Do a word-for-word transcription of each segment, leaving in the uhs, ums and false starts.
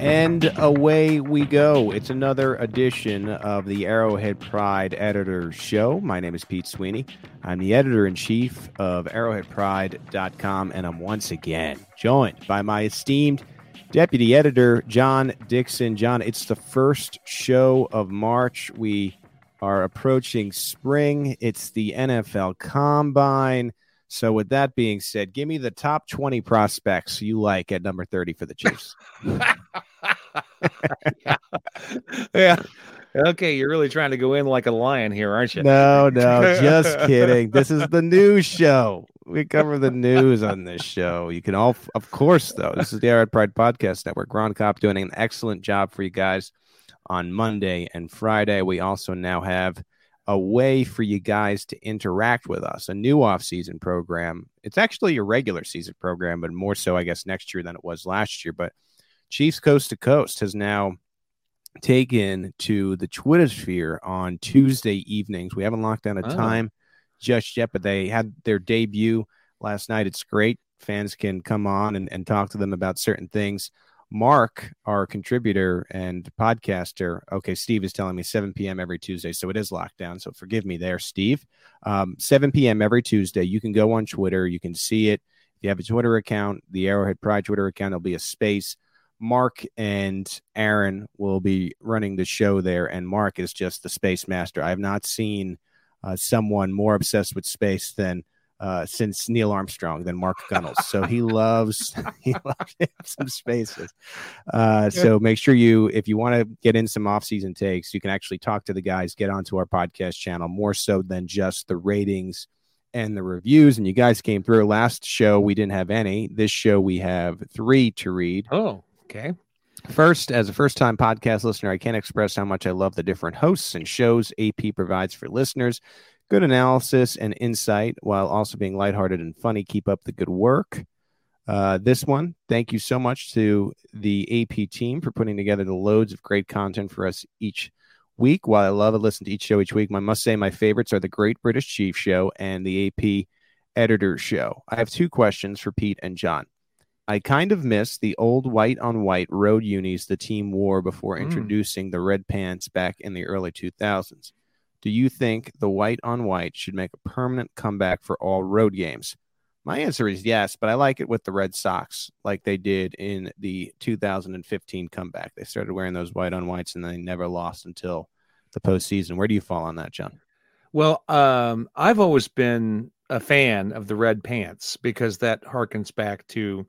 And away we go. It's another edition of the Arrowhead Pride Editor Show. My name is Pete Sweeney. I'm the editor-in-chief of Arrowhead Pride dot com, and I'm once again joined by my esteemed deputy editor, John Dixon. John, it's the first show of March. We are approaching spring. It's the N F L Combine. So with that being said, give me the top twenty prospects you like at number thirty for the Chiefs. yeah. yeah. Okay, you're really trying to go in like a lion here, aren't you? No, no, just kidding. This is the news show. We cover the news on this show. You can all, of course, though, this is the Arrowhead Pride Podcast Network. Ron Kopp doing an excellent job for you guys on Monday and Friday. We also now have a way for you guys to interact with us, a new off-season program. It's actually a regular season program, but more so, I guess, next year than it was last year. But Chiefs Coast to Coast has now taken to the Twitter sphere on Tuesday evenings. We haven't locked down a oh. time just yet, but they had their debut last night. It's great. Fans can come on and, and talk to them about certain things. Mark, our contributor and podcaster, okay, Steve is telling me seven p.m. every Tuesday, so it is locked down, so forgive me there, Steve. Um, seven p.m. every Tuesday, you can go on Twitter, you can see it. If you have a Twitter account, the Arrowhead Pride Twitter account, there'll be a space. Mark and Aaron will be running the show there, and Mark is just the space master. I have not seen uh, someone more obsessed with space than Uh, since Neil Armstrong than Mark Gunnels. So he loves he loves some spaces. Uh, so make sure you, if you want to get in some off-season takes, you can actually talk to the guys, get onto our podcast channel, more so than just the ratings and the reviews. And you guys came through. Last show, we didn't have any. This show, we have three to read. Oh, okay. First, as a first-time podcast listener, I can't express how much I love the different hosts and shows A P provides for listeners. Good analysis and insight while also being lighthearted and funny. Keep up the good work. Uh, this one, thank you so much to the A P team for putting together the loads of great content for us each week. While I love and listen to each show each week, I must say my favorites are the Great British Chief Show and the A P Editor Show. I have two questions for Pete and John. I kind of miss the old white-on-white road unis the team wore before mm. introducing the red pants back in the early two thousands. Do you think the white on white should make a permanent comeback for all road games? My answer is yes, but I like it with the Red Sox, like they did in the two thousand fifteen comeback. They started wearing those white on whites and they never lost until the postseason. Where do you fall on that, John? Well, um, I've always been a fan of the red pants because that harkens back to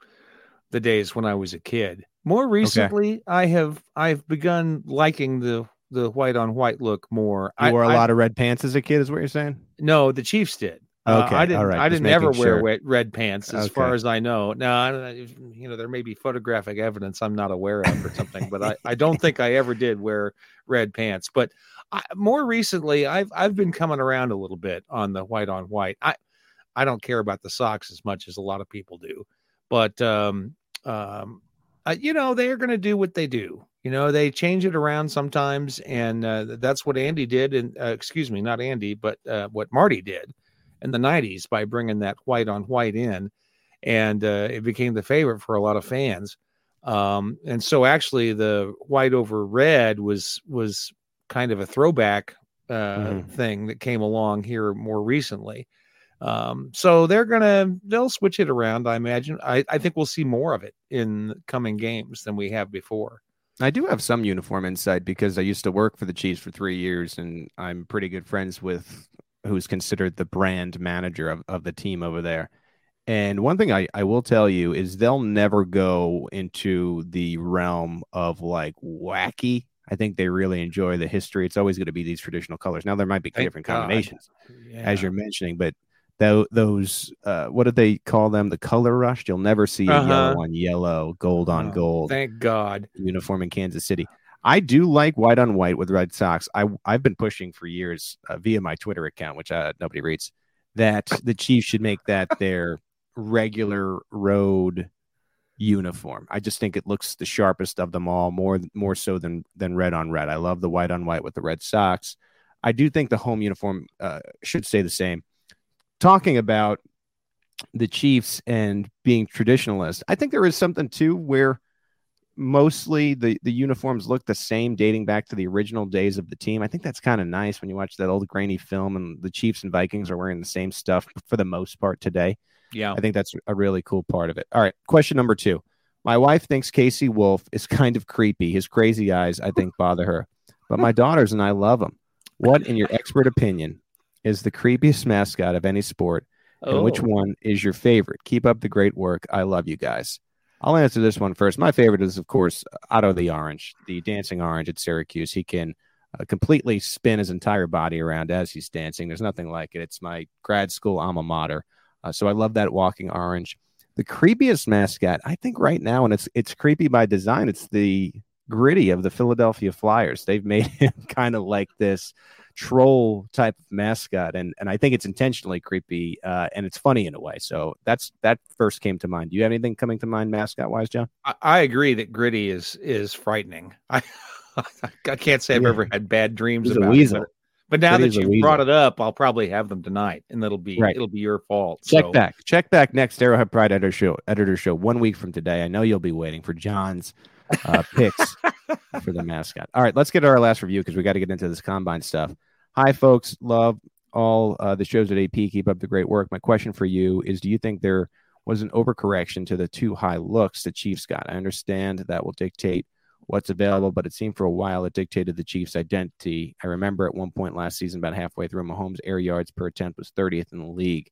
the days when I was a kid. More recently, okay. I have I've begun liking the the white on white look more. You wore I, a lot I, of red pants as a kid is what you're saying? No, the Chiefs did. Okay. Uh, I didn't, all right. I didn't ever wear sure. red pants as okay. far as I know. Now, you know, there may be photographic evidence I'm not aware of or something, but I, I don't think I ever did wear red pants, but I, more recently I've, I've been coming around a little bit on the white on white. I, I don't care about the socks as much as a lot of people do, but, um, um, uh, you know, they are going to do what they do. You know, they change it around sometimes, and uh, that's what Andy did. And uh, excuse me, not Andy, but uh, what Marty did in the nineties by bringing that white on white in, and uh, it became the favorite for a lot of fans. Um, and so, actually, the white over red was was kind of a throwback uh, mm-hmm. thing that came along here more recently. Um, so they're gonna they'll switch it around. I imagine. I, I think we'll see more of it in coming games than we have before. I do have some uniform insight because I used to work for the Chiefs for three years, and I'm pretty good friends with who's considered the brand manager of, of the team over there. And one thing I, I will tell you is they'll never go into the realm of like wacky. I think they really enjoy the history. It's always going to be these traditional colors. Now there might be Thank different God. combinations, yeah. as you're mentioning, but th- those uh, what do they call them? The color rush. You'll never see a uh-huh. yellow on yellow, gold on oh, gold. Thank God. Uniform in Kansas City. I do like white on white with Red Sox. I I've been pushing for years uh, via my Twitter account, which uh, nobody reads, that the Chiefs should make that their regular road uniform. I just think it looks the sharpest of them all, more more so than than red on red. I love the white on white with the Red Sox. I do think the home uniform uh, should stay the same. Talking about the Chiefs and being traditionalist, I think there is something too where mostly the the uniforms look the same dating back to the original days of the team. I think that's kind of nice when you watch that old grainy film and the Chiefs and Vikings are wearing the same stuff for the most part today. Yeah, I think that's a really cool part of it. All right. Question number two. My wife thinks Casey Wolf is kind of creepy. His crazy eyes, I think, bother her. But my daughters and I love him. What, in your expert opinion, is the creepiest mascot of any sport? And oh. which one is your favorite? Keep up the great work. I love you guys. I'll answer this one first. My favorite is, of course, Otto the Orange, the dancing orange at Syracuse. He can uh, completely spin his entire body around as he's dancing. There's nothing like it. It's my grad school alma mater. Uh, so I love that walking orange. The creepiest mascot, I think right now, and it's it's creepy by design, it's the Gritty of the Philadelphia Flyers. They've made him kind of like this troll type of mascot, and and I think it's intentionally creepy, uh, and it's funny in a way. So that's that first came to mind. Do you have anything coming to mind mascot-wise, John? I, I agree that Gritty is is frightening. I I can't say I've yeah. ever had bad dreams He's about a weasel. It. But now that you've brought it up, I'll probably have them tonight, and that'll be right. it'll be your fault. Check so. back, check back next Arrowhead Pride Editor Show, Editor Show one week from today. I know you'll be waiting for John's uh, picks for the mascot. All right, let's get to our last review because we got to get into this combine stuff. Hi, folks, love all uh, the shows at A P. Keep up the great work. My question for you is: do you think there was an overcorrection to the two high looks the Chiefs got? I understand that will dictate what's available, but it seemed for a while it dictated the Chiefs' identity. I remember at one point last season, about halfway through, Mahomes' air yards per attempt was thirtieth in the league.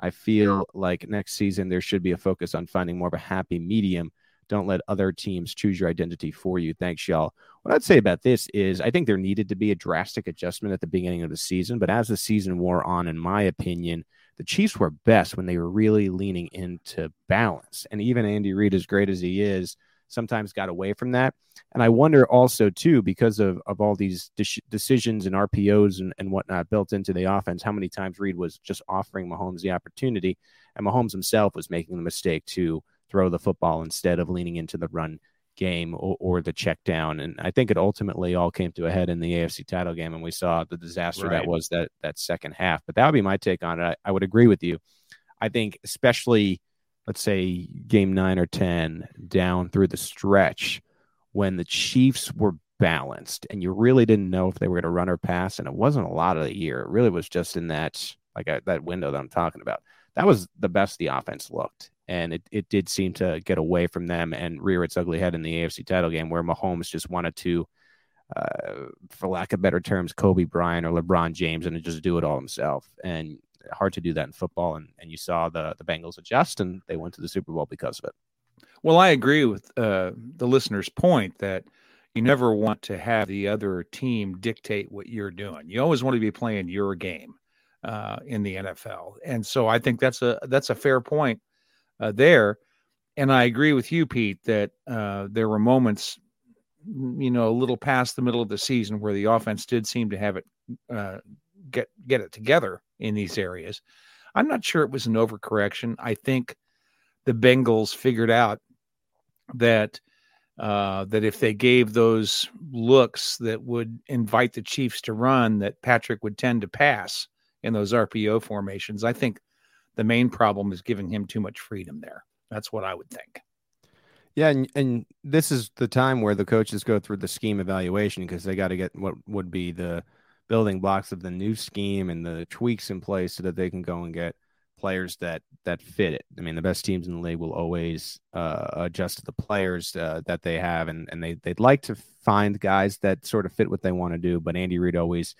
I feel like next season there should be a focus on finding more of a happy medium. Don't let other teams choose your identity for you. Thanks, y'all. What I'd say about this is I think there needed to be a drastic adjustment at the beginning of the season, but as the season wore on, in my opinion, the Chiefs were best when they were really leaning into balance. And even Andy Reid, as great as he is, sometimes got away from that. And I wonder also, too, because of, of all these dis- decisions and R P Os and, and whatnot built into the offense, how many times Reid was just offering Mahomes the opportunity, and Mahomes himself was making the mistake to throw the football instead of leaning into the run game or, or the check down. And I think it ultimately all came to a head in the A F C title game, and we saw the disaster right. that was that, that second half. But that would be my take on it. I, I would agree with you. I think especially, let's say, game nine or ten down through the stretch when the Chiefs were balanced and you really didn't know if they were going to run or pass. And it wasn't a lot of the year. It really was just in that, like a, that window that I'm talking about. That was the best the offense looked. And it, it did seem to get away from them and rear its ugly head in the A F C title game where Mahomes just wanted to, uh, for lack of better terms, Kobe Bryant or LeBron James and just do it all himself. And hard to do that in football, and, and you saw the the Bengals adjust, and they went to the Super Bowl because of it. Well, I agree with uh, the listener's point that you never want to have the other team dictate what you're doing. You always want to be playing your game uh, in the N F L, and so I think that's a that's a fair point uh, there. And I agree with you, Pete, that uh, there were moments, you know, a little past the middle of the season where the offense did seem to have it uh, get get it together in these areas. I'm not sure it was an overcorrection. I think the Bengals figured out that uh, that if they gave those looks that would invite the Chiefs to run, that Patrick would tend to pass in those R P O formations. I think the main problem is giving him too much freedom there. That's what I would think. Yeah, and, and this is the time where the coaches go through the scheme evaluation because they got to get what would be the building blocks of the new scheme and the tweaks in place so that they can go and get players that that fit it. I mean, the best teams in the league will always uh, adjust to the players uh, that they have, and, and they, they'd like to find guys that sort of fit what they want to do, but Andy Reid always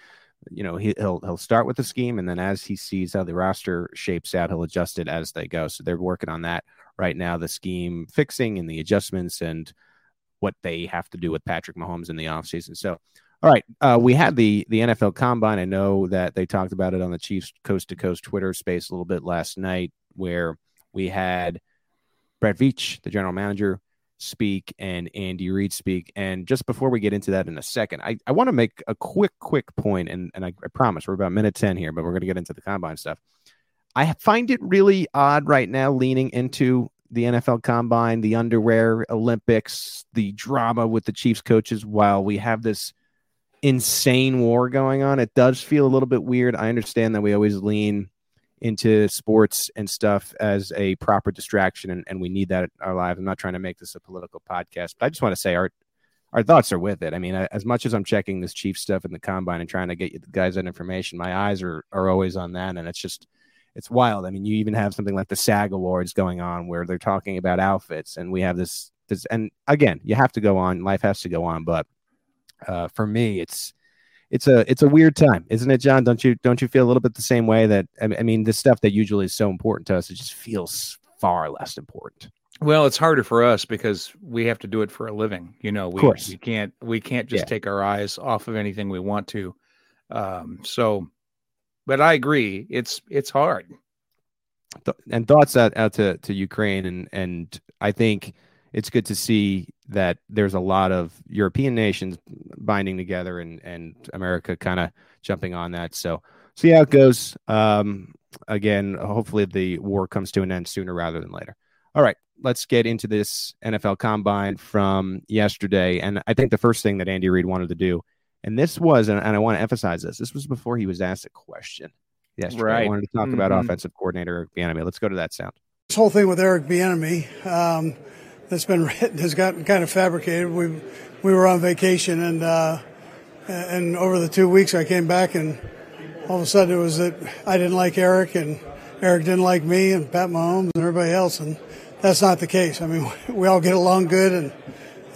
you know, he, he'll he'll start with the scheme, and then as he sees how the roster shapes out, he'll adjust it as they go. So they're working on that right now, the scheme fixing and the adjustments and what they have to do with Patrick Mahomes in the offseason. So, all right, uh, we had the the N F L Combine. I know that they talked about it on the Chiefs Coast to Coast Twitter space a little bit last night, where we had Brett Veach, the general manager, speak and Andy Reid speak. And just before we get into that in a second, I, I want to make a quick, quick point, and, and I, I promise we're about minute ten here, but we're going to get into the Combine stuff. I find it really odd right now leaning into the N F L Combine, the underwear Olympics, the drama with the Chiefs coaches while we have this insane war going on. It does feel a little bit weird. I understand that we always lean into sports and stuff as a proper distraction, and, and we need that in our lives. I'm not trying to make this a political podcast, but I just want to say our our thoughts are with it. I mean, as much as I'm checking this Chiefs stuff in the Combine and trying to get you guys that information, my eyes are are always on that, and it's just it's wild. I mean, you even have something like the SAG Awards going on where they're talking about outfits, and we have this, this and again, you have to go on. Life has to go on. But uh, for me, it's it's a it's a weird time, isn't it, John? Don't you don't you feel a little bit the same way that I mean, the stuff that usually is so important to us, it just feels far less important. Well, it's harder for us because we have to do it for a living. You know, we, we can't we can't just yeah. take our eyes off of anything we want to. Um, so. But I agree, it's it's hard. And thoughts out, out to, to Ukraine, and, and I think it's good to see that there's a lot of European nations binding together, and, and America kind of jumping on that. So see how it goes. Um, again, hopefully the war comes to an end sooner rather than later. All right, let's get into this N F L Combine from yesterday. And I think the first thing that Andy Reid wanted to do, and this was, and I want to emphasize this, this was before he was asked a question yesterday. Right. I wanted to talk mm-hmm. about offensive coordinator Eric Bieniemy. Let's go to that sound. This whole thing with Eric Bieniemy um, that's been has gotten kind of fabricated. We we were on vacation, and uh, and over the two weeks I came back, and all of a sudden it was that I didn't like Eric, and Eric didn't like me, and Pat Mahomes, and everybody else, and that's not the case. I mean, we all get along good, and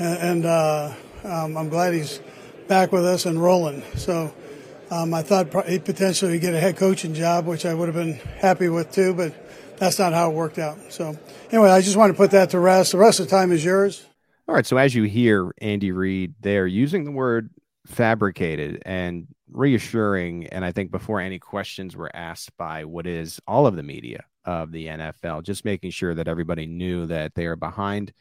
and uh, um, I'm glad he's back with us and rolling. So um, I thought he potentially would get a head coaching job, which I would have been happy with too, but that's not how it worked out. So anyway, I just want to put that to rest. The rest of the time is yours. All right. So as you hear Andy Reid there using the word fabricated and reassuring, and I think before any questions were asked by what is all of the media of the N F L, just making sure that everybody knew that they are behind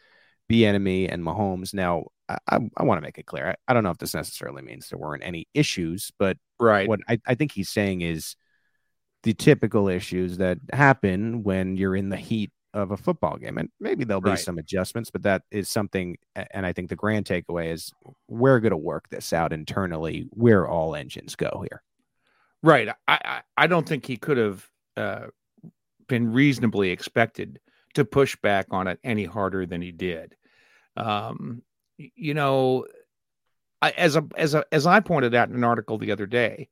Bieniemy and Mahomes. Now, I, I want to make it clear. I, I don't know if this necessarily means there weren't any issues, but right. what I, I think he's saying is the typical issues that happen when you're in the heat of a football game. And maybe there'll be right. some adjustments, but that is something. And I think the grand takeaway is we're going to work this out internally, where all engines go here. Right. I, I, I don't think he could have uh, been reasonably expected to push back on it any harder than he did. Um, You know, I, as a as a as I pointed out in an article the other day,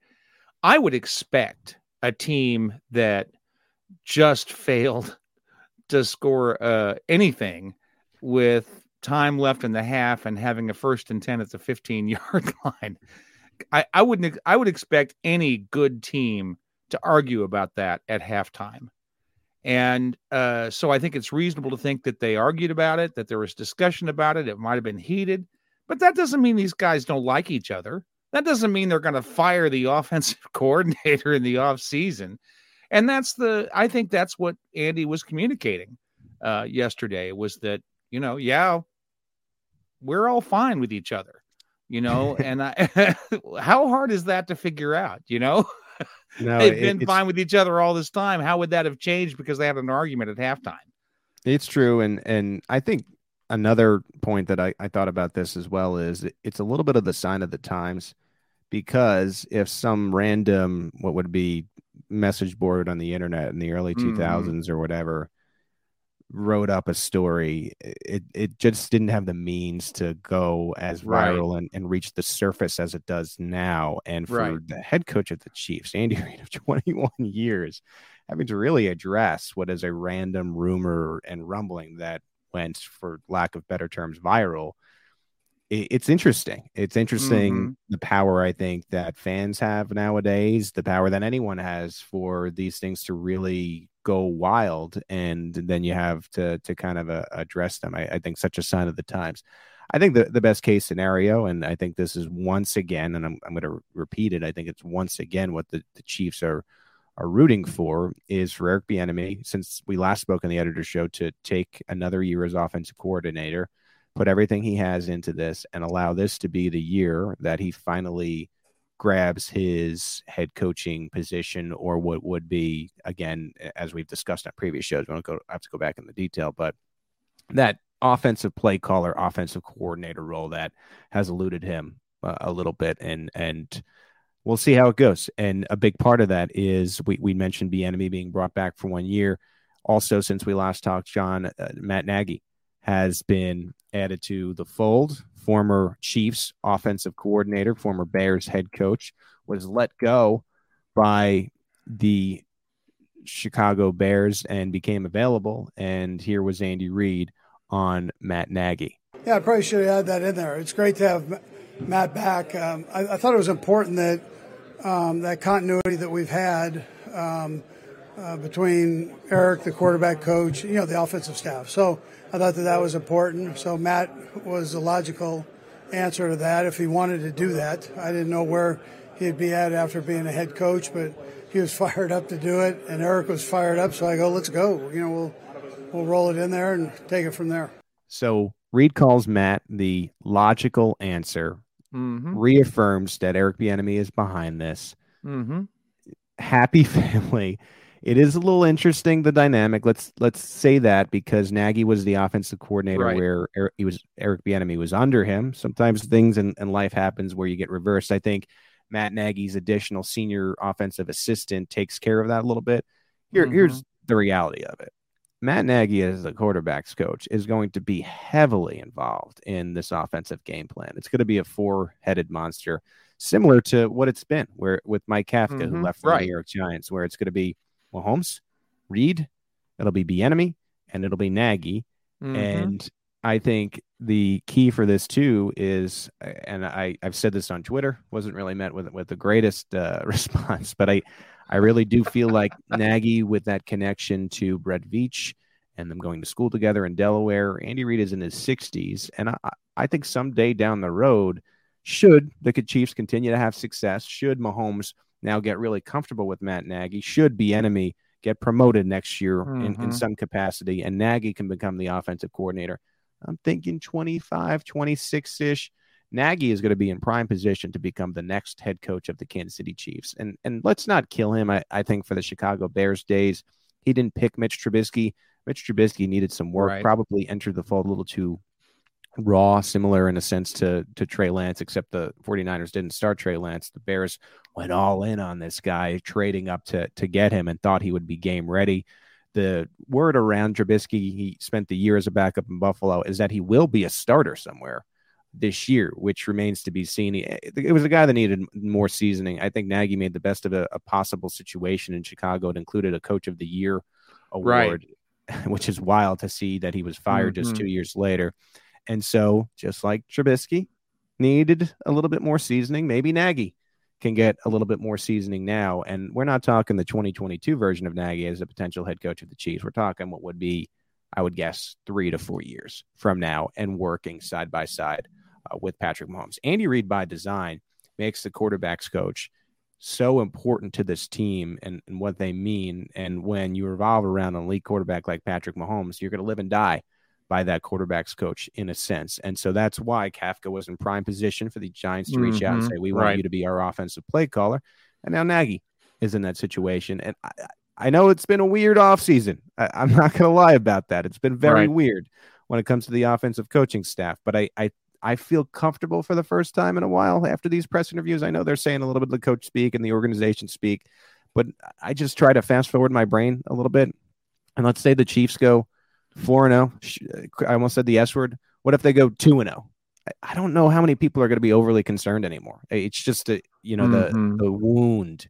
I would expect a team that just failed to score uh, anything with time left in the half and having a first and ten at the fifteen-yard line. I, I wouldn't. I would expect any good team to argue about that at halftime. And uh, so I think it's reasonable to think that they argued about it, that there was discussion about it. It might have been heated, but that doesn't mean these guys don't like each other. That doesn't mean they're going to fire the offensive coordinator in the offseason. And that's the I think that's what Andy was communicating uh, yesterday, was that, you know, yeah, we're all fine with each other, you know, and I, how hard is that to figure out, you know? No, They've been it, fine with each other all this time. How would that have changed because they had an argument at halftime? It's true. And and I think another point that I, I thought about this as well is it's a little bit of the sign of the times, because if some random, what would be message board on the internet in the early mm. two thousands or whatever, wrote up a story, it it just didn't have the means to go as viral right. and, and reach the surface as it does now. And for right. the head coach of the Chiefs, Andy Reid, of twenty-one years, having to really address what is a random rumor and rumbling that went, for lack of better terms, viral, it's interesting. It's interesting mm-hmm. the power, I think, that fans have nowadays, the power that anyone has for these things to really go wild, and then you have to to kind of uh, address them. I, I think such a sign of the times. I think the, the best case scenario, and I think this is once again, and I'm, I'm going to repeat it, I think it's once again what the, the Chiefs are are rooting for, is for Eric Bieniemy, since we last spoke on the Editor Show, to take another year as offensive coordinator, put everything he has into this, and allow this to be the year that he finally grabs his head coaching position, or what would be, again, as we've discussed on previous shows, we don't go, I have to go back in the detail, but that offensive play caller, offensive coordinator role that has eluded him uh, a little bit. And, and we'll see how it goes. And a big part of that is we, we mentioned Bieniemy being brought back for one year. Also, since we last talked, John, uh, Matt Nagy has been added to the fold. Former Chiefs offensive coordinator, former Bears head coach, was let go by the Chicago Bears and became available. And here was Andy Reid on Matt Nagy. Yeah, I probably should have had that in there. It's great to have Matt back. Um, I, I thought it was important that um, that continuity that we've had um, uh, between Eric, the quarterback coach, you know, the offensive staff. So I thought that that was important. So Matt was the logical answer to that if he wanted to do that. I didn't know where he'd be at after being a head coach, but he was fired up to do it, and Eric was fired up. So I go, let's go. You know, we'll we'll roll it in there and take it from there. So Reid calls Matt the logical answer, mm-hmm. reaffirms that Eric Bieniemy is behind this. Mm-hmm. Happy family. It is a little interesting, the dynamic. Let's let's say that, because Nagy was the offensive coordinator, right, where Eric, he was Eric Bieniemy was under him. Sometimes things in, in life happens where you get reversed. I think Matt Nagy's additional senior offensive assistant takes care of that a little bit. Here, mm-hmm. here's the reality of it. Matt Nagy, as the quarterback's coach, is going to be heavily involved in this offensive game plan. It's going to be a four-headed monster, similar to what it's been where with Mike Kafka, mm-hmm. who left for right. the New York Giants, where it's going to be Mahomes, Reid, it'll be Bieniemy, and it'll be Nagy. Mm-hmm. And I think the key for this, too, is, and I, I've said this on Twitter, wasn't really met with, with the greatest uh, response, but I... I really do feel like Nagy, with that connection to Brett Veach and them going to school together in Delaware, Andy Reid is in his sixties. And I, I think someday down the road, should the Chiefs continue to have success, should Mahomes now get really comfortable with Matt Nagy, should Bieniemy get promoted next year mm-hmm. in, in some capacity, and Nagy can become the offensive coordinator, I'm thinking twenty-five, twenty-six-ish. Nagy is going to be in prime position to become the next head coach of the Kansas City Chiefs. And and let's not kill him. I, I think for the Chicago Bears days, he didn't pick Mitch Trubisky. Mitch Trubisky needed some work, right. probably entered the fold a little too raw, similar in a sense to, to Trey Lance, except the 49ers didn't start Trey Lance. The Bears went all in on this guy, trading up to, to get him, and thought he would be game ready. The word around Trubisky, he spent the year as a backup in Buffalo, is that he will be a starter somewhere this year, which remains to be seen. It was a guy that needed more seasoning. I think Nagy made the best of a, a possible situation in Chicago. It included a Coach of the Year award, right. which is wild to see that he was fired mm-hmm. just two years later. And so, just like Trubisky needed a little bit more seasoning, maybe Nagy can get a little bit more seasoning now. And we're not talking the twenty twenty-two version of Nagy as a potential head coach of the Chiefs. We're talking what would be, I would guess, three to four years from now, and working side by side Uh, with Patrick Mahomes. Andy Reid, by design, makes the quarterback's coach so important to this team and, and what they mean. And when you revolve around an elite quarterback like Patrick Mahomes, you're going to live and die by that quarterback's coach in a sense. And so that's why Kafka was in prime position for the Giants to reach mm-hmm. out and say, we want right. you to be our offensive play caller. And now Nagy is in that situation. And I, I know it's been a weird offseason. I, I'm not going to lie about that. It's been very right. weird when it comes to the offensive coaching staff. But I, I, I feel comfortable for the first time in a while after these press interviews. I know they're saying a little bit of the coach speak and the organization speak, but I just try to fast forward my brain a little bit. And let's say the Chiefs go four and oh. I almost said the S word. What if they go two and oh? I don't know how many people are going to be overly concerned anymore. It's just, a, you know, mm-hmm. the, the wound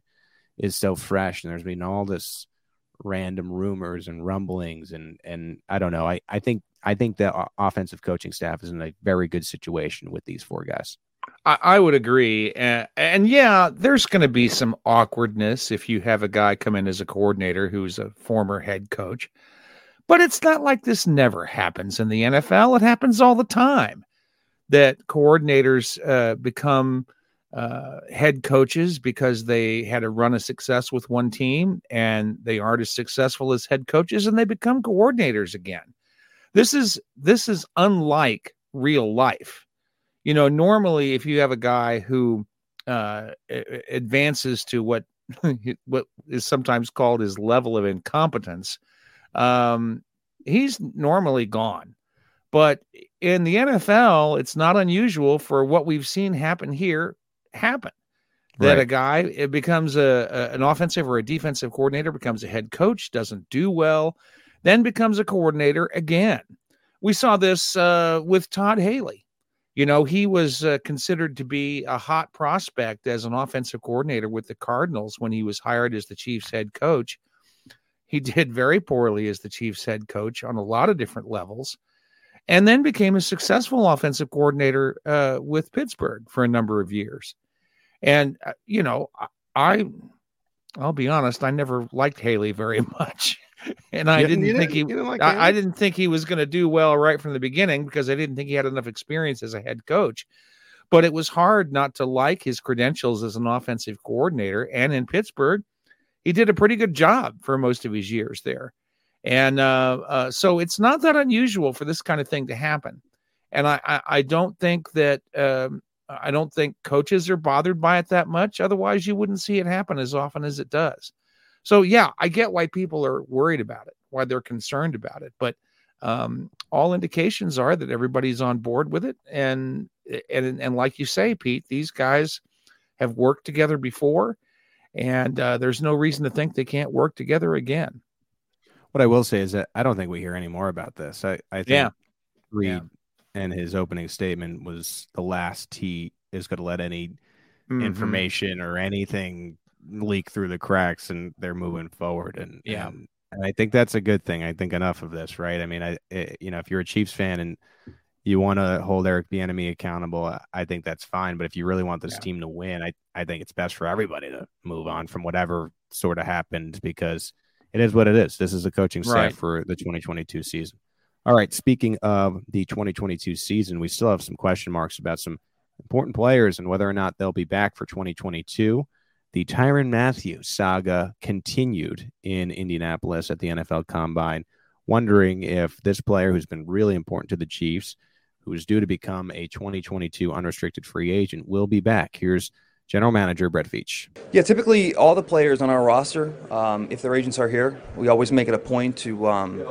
is so fresh, and there's been all this random rumors and rumblings. And, and I don't know. I, I think I think the offensive coaching staff is in a very good situation with these four guys. I, I would agree. And, and yeah, there's going to be some awkwardness if you have a guy come in as a coordinator who's a former head coach. But it's not like this never happens in the N F L. It happens all the time that coordinators uh, become uh, head coaches because they had a run of success with one team and they aren't as successful as head coaches and they become coordinators again. This is this is unlike real life. You know, normally if you have a guy who uh, advances to what what is sometimes called his level of incompetence, um, he's normally gone. But in the N F L, it's not unusual for what we've seen happen here happen. That right. a guy it becomes a, a an offensive or a defensive coordinator, becomes a head coach, doesn't do well, then becomes a coordinator again. We saw this uh, with Todd Haley. You know, he was uh, considered to be a hot prospect as an offensive coordinator with the Cardinals when he was hired as the Chiefs head coach. He did very poorly as the Chiefs head coach on a lot of different levels, and then became a successful offensive coordinator uh, with Pittsburgh for a number of years. And, uh, you know, I, I'll be honest, I never liked Haley very much. And I didn't, didn't think he, didn't like I, I didn't think he was going to do well right from the beginning because I didn't think he had enough experience as a head coach, but it was hard not to like his credentials as an offensive coordinator. And in Pittsburgh, he did a pretty good job for most of his years there. And uh, uh, so it's not that unusual for this kind of thing to happen. And I, I, I don't think that, um, I don't think coaches are bothered by it that much. Otherwise you wouldn't see it happen as often as it does. So, yeah, I get why people are worried about it, why they're concerned about it. But um, all indications are that everybody's on board with it. And, and, and like you say, Pete, these guys have worked together before, and uh, there's no reason to think they can't work together again. What I will say is that I don't think we hear any more about this. I, I think yeah. Reid yeah. and his opening statement was the last he is going to let any mm-hmm. information or anything leak through the cracks, and they're moving forward. And yeah, um, and I think that's a good thing. I think enough of this, right? I mean, I, it, you know, if you're a Chiefs fan and you want to hold Eric Bieniemy accountable, I, I think that's fine. But if you really want this yeah. team to win, I, I think it's best for everybody to move on from whatever sort of happened, because it is what it is. This is a coaching staff right. for the twenty twenty-two season. All right. Speaking of the twenty twenty-two season, we still have some question marks about some important players and whether or not they'll be back for twenty twenty-two. The Tyrann Mathieu saga continued in Indianapolis at the N F L Combine, wondering if this player who's been really important to the Chiefs, who is due to become a twenty twenty-two unrestricted free agent, will be back. Here's General Manager Brett Veach. Yeah, typically all the players on our roster, um, if their agents are here, we always make it a point to um,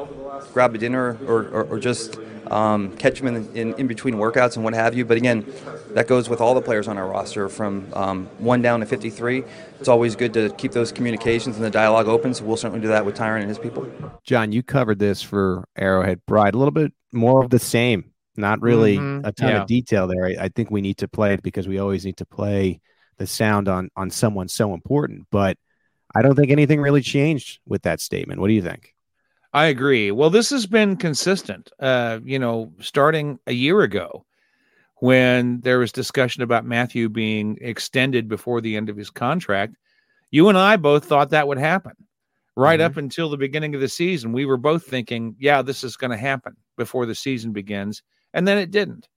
grab a dinner or, or, or just um, catch them in, in, in between workouts and what have you. But again, that goes with all the players on our roster from um, one down to fifty-three. It's always good to keep those communications and the dialogue open, so we'll certainly do that with Tyrann and his people. John, you covered this for Arrowhead Pride. A little bit more of the same. Not really mm-hmm. a ton yeah. of detail there. I, I think we need to play it because we always need to play the sound on, on someone so important, but I don't think anything really changed with that statement. What do you think? I agree. Well, this has been consistent, uh, you know, starting a year ago when there was discussion about Mathieu being extended before the end of his contract. You and I both thought that would happen right mm-hmm. up until the beginning of the season. We were both thinking, yeah, this is going to happen before the season begins. And then it didn't.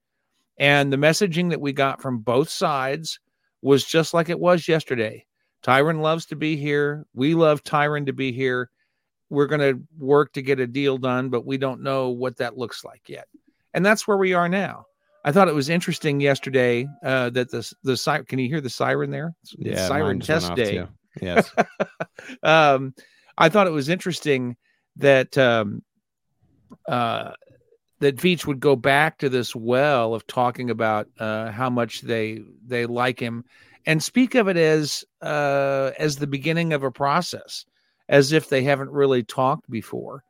And the messaging that we got from both sides was just like it was yesterday. Tyrann loves to be here. We love Tyrann to be here. We're going to work to get a deal done, but we don't know what that looks like yet. And that's where we are now. I thought it was interesting yesterday uh, that the the siren. Can you hear the siren there? It's yeah, siren test day. Too. Yes. um, I thought it was interesting that um, uh, that Veach would go back to this well of talking about uh, how much they they like him and speak of it as uh, as the beginning of a process, as if they haven't really talked before.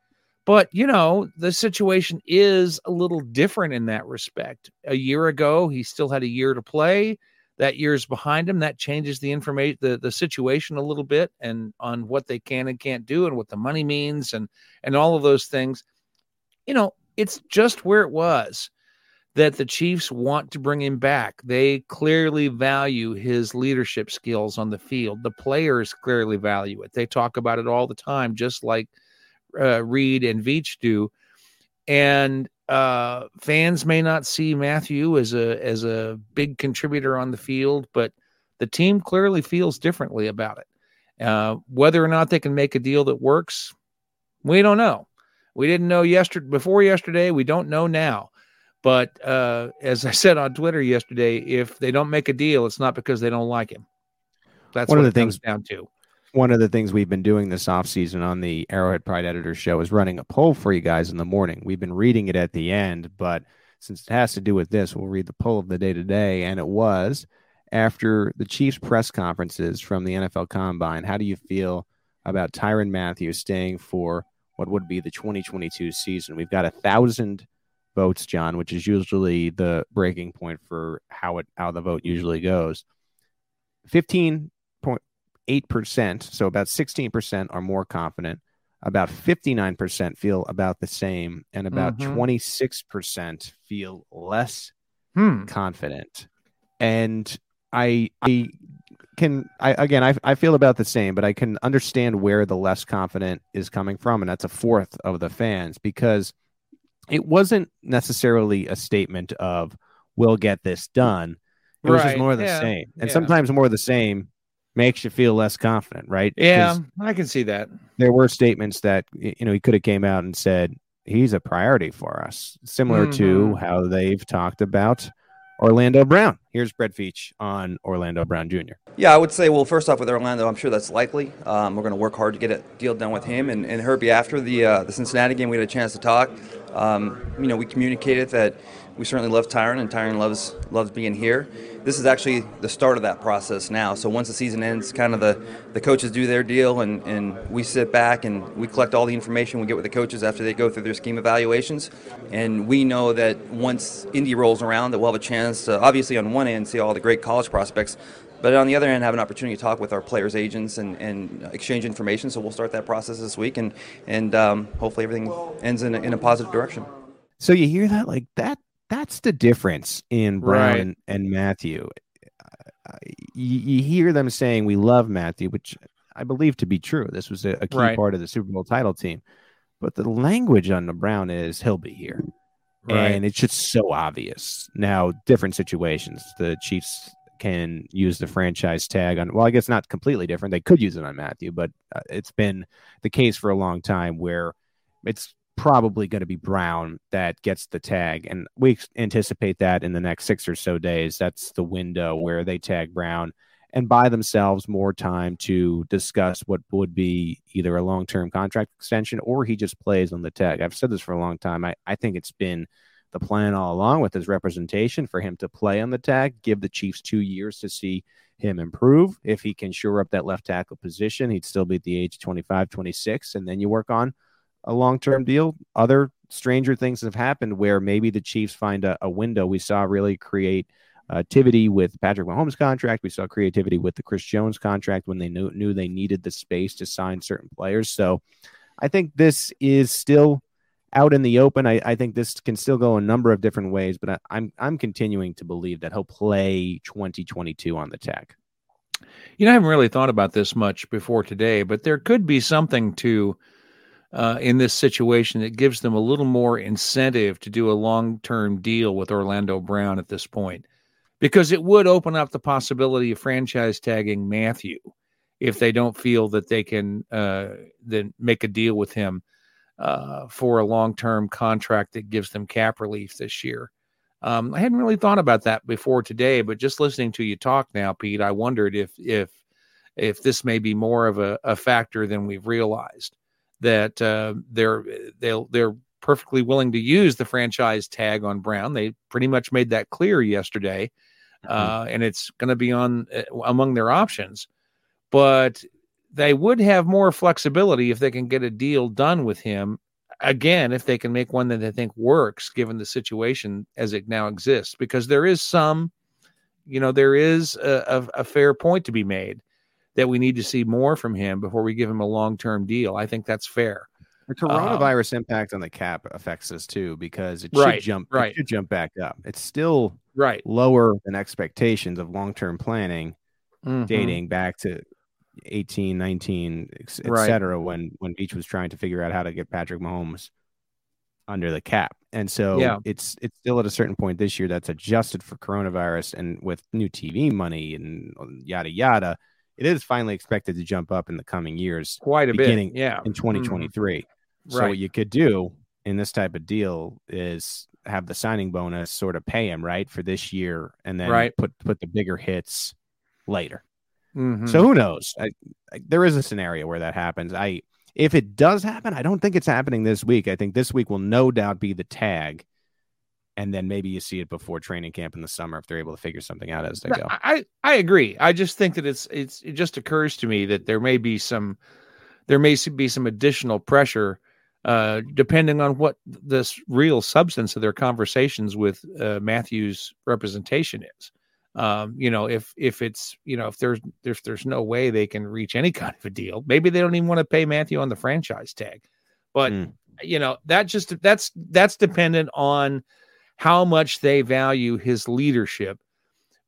But, you know, the situation is a little different in that respect. A year ago, he still had a year to play. That year's behind him. That changes the information, the, the situation a little bit, and on what they can and can't do and what the money means and and all of those things. You know, it's just where it was that the Chiefs want to bring him back. They clearly value his leadership skills on the field. The players clearly value it. They talk about it all the time, just like uh, Reid and Veach do. And uh, fans may not see Mathieu as a as a big contributor on the field, but the team clearly feels differently about it. Uh, whether or not they can make a deal that works, we don't know. We didn't know yesterday, before yesterday. We don't know now. But uh, as I said on Twitter yesterday, if they don't make a deal, it's not because they don't like him. That's one what of the it things, comes down to. One of the things we've been doing this offseason on the Arrowhead Pride Editor Show is running a poll for you guys in the morning. We've been reading it at the end, but since it has to do with this, we'll read the poll of the day today. And it was, after the Chiefs press conferences from the N F L Combine, how do you feel about Tyrann Mathieu staying for what would be the twenty twenty-two season? We've got a thousand votes, John, which is usually the breaking point for how it how the vote usually goes. fifteen point eight percent, so about sixteen percent are more confident. About fifty-nine percent feel about the same, and about mm-hmm. twenty-six percent feel less hmm. confident. And I, I can, I again, I, I feel about the same, but I can understand where the less confident is coming from, and that's a fourth of the fans, because it wasn't necessarily a statement of we'll get this done. It right. was just more of the yeah. same. And yeah. sometimes more of the same makes you feel less confident, right? Yeah, I can see that. There were statements that, you know, he could have came out and said, he's a priority for us, similar mm-hmm. to how they've talked about Orlando Brown. Here's Brett Veach on Orlando Brown Junior Yeah, I would say, well, first off with Orlando, I'm sure that's likely. Um, we're going to work hard to get a deal done with him and, and Herbie. After the uh, the Cincinnati game, we had a chance to talk. Um, you know, we communicated that we certainly love Tyrann, and Tyrann loves loves being here. This is actually the start of that process now. So once the season ends, kind of the, the coaches do their deal, and, and we sit back and we collect all the information we get with the coaches after they go through their scheme evaluations. And we know that once Indy rolls around, that we'll have a chance to, obviously on one end, see all the great college prospects, but on the other end, have an opportunity to talk with our players' agents and, and exchange information. So we'll start that process this week, and and um, hopefully everything ends in a, in a positive direction. So you hear that, like that? That's the difference in Brown right. and, and Mathieu. Uh, you, you hear them saying we love Mathieu, which I believe to be true. This was a, a key right. part of the Super Bowl title team. But the language on the Brown is he'll be here, right. and it's just so obvious. Now, different situations. The Chiefs can use the franchise tag on, well, I guess not completely different. They could use it on Mathieu, but uh, it's been the case for a long time where it's probably going to be Brown that gets the tag. And we anticipate that in the next six or so days, that's the window where they tag Brown and buy themselves more time to discuss what would be either a long-term contract extension, or he just plays on the tag. I've said this for a long time. I, I think it's been the plan all along with his representation for him to play on the tag, give the Chiefs two years to see him improve. If he can shore up that left tackle position, he'd still be at the age of twenty-five, twenty-six, and then you work on a long-term deal. Other stranger things have happened where maybe the Chiefs find a, a window. We saw really create activity with Patrick Mahomes' contract. We saw creativity with the Chris Jones contract when they knew, knew they needed the space to sign certain players. So I think this is still out in the open. I, I think this can still go a number of different ways, but I, I'm I'm continuing to believe that he'll play twenty twenty-two on the tag. You know, I haven't really thought about this much before today, but there could be something to uh, in this situation that gives them a little more incentive to do a long-term deal with Orlando Brown at this point, because it would open up the possibility of franchise tagging Mathieu if they don't feel that they can uh, then make a deal with him uh, for a long-term contract that gives them cap relief this year. Um, I hadn't really thought about that before today, but just listening to you talk now, Pete, I wondered if, if, if this may be more of a, a factor than we've realized, that uh, they're, they'll, they're perfectly willing to use the franchise tag on Brown. They pretty much made that clear yesterday. Uh, mm-hmm. And it's going to be on uh, among their options, but they would have more flexibility if they can get a deal done with him. Again, if they can make one that they think works, given the situation as it now exists, because there is some, you know, there is a, a, a fair point to be made that we need to see more from him before we give him a long-term deal. I think that's fair. The coronavirus um, impact on the cap affects us too, because it should right, jump right. It should jump back up. It's still right lower than expectations of long-term planning, mm-hmm. dating back to eighteen, nineteen, et right. cetera, when, when Veach was trying to figure out how to get Patrick Mahomes under the cap. And so yeah. it's it's still at a certain point this year that's adjusted for coronavirus, and with new T V money and yada, yada, it is finally expected to jump up in the coming years. Quite a beginning bit, yeah. in twenty twenty-three. Mm. So right. what you could do in this type of deal is have the signing bonus sort of pay him right for this year, and then right. put, put the bigger hits later. Mm-hmm. So who knows? I, I, there is a scenario where that happens. I If it does happen, I don't think it's happening this week. I think this week will no doubt be the tag, and then maybe you see it before training camp in the summer if they're able to figure something out as they go. I, I agree. I just think that it's it's it just occurs to me that there may be some there may be some additional pressure uh, depending on what this real substance of their conversations with uh, Matthew's representation is. Um, you know, if, if it's, you know, if there's, if there's no way they can reach any kind of a deal, maybe they don't even want to pay Matthew on the franchise tag, but mm. you know, that just, that's, that's dependent on how much they value his leadership,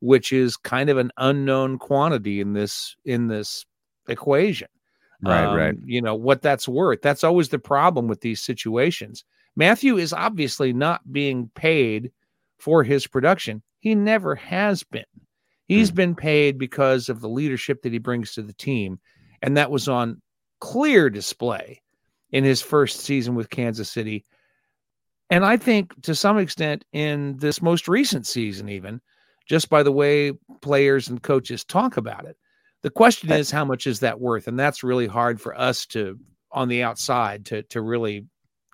which is kind of an unknown quantity in this, in this equation, right? Um, right. You know, what that's worth. That's always the problem with these situations. Matthew is obviously not being paid for his production. He never has been. He's mm. been paid because of the leadership that he brings to the team. And that was on clear display in his first season with Kansas City. And I think to some extent in this most recent season, even just by the way players and coaches talk about it, the question is how much is that worth? And that's really hard for us to, on the outside, to, to really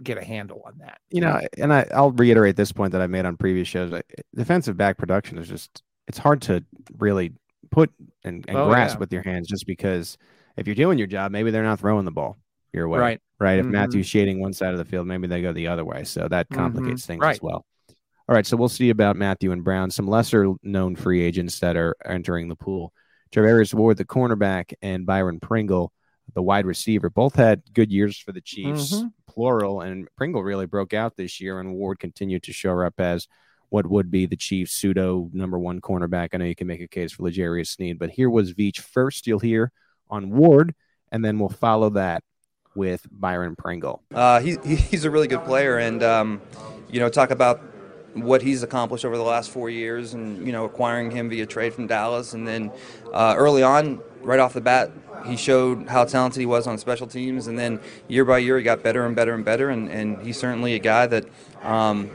get a handle on that, you know. And I, I'll reiterate this point that I've made on previous shows. I, defensive back production is just, it's hard to really put and, and oh, grasp yeah. with your hands, just because if you're doing your job, maybe they're not throwing the ball your way, right? Right. If mm-hmm. Matthew's shading one side of the field, maybe they go the other way. So that complicates mm-hmm. things right. as well. All right. So we'll see about Matthew and Brown, some lesser known free agents that are entering the pool. Charvarius Ward, the cornerback, and Byron Pringle, the wide receiver, both had good years for the Chiefs, mm-hmm. plural, and Pringle really broke out this year, and Ward continued to show up as what would be the Chiefs' pseudo number one cornerback. I know you can make a case for L'Jarius Sneed, but here was Veach first. You'll hear on Ward, and then we'll follow that with Byron Pringle. Uh, he, he's a really good player, and, um, you know, talk about what he's accomplished over the last four years and, you know, acquiring him via trade from Dallas. And then uh, early on, right off the bat, he showed how talented he was on special teams, and then year by year he got better and better and better, and, and he's certainly a guy that, um,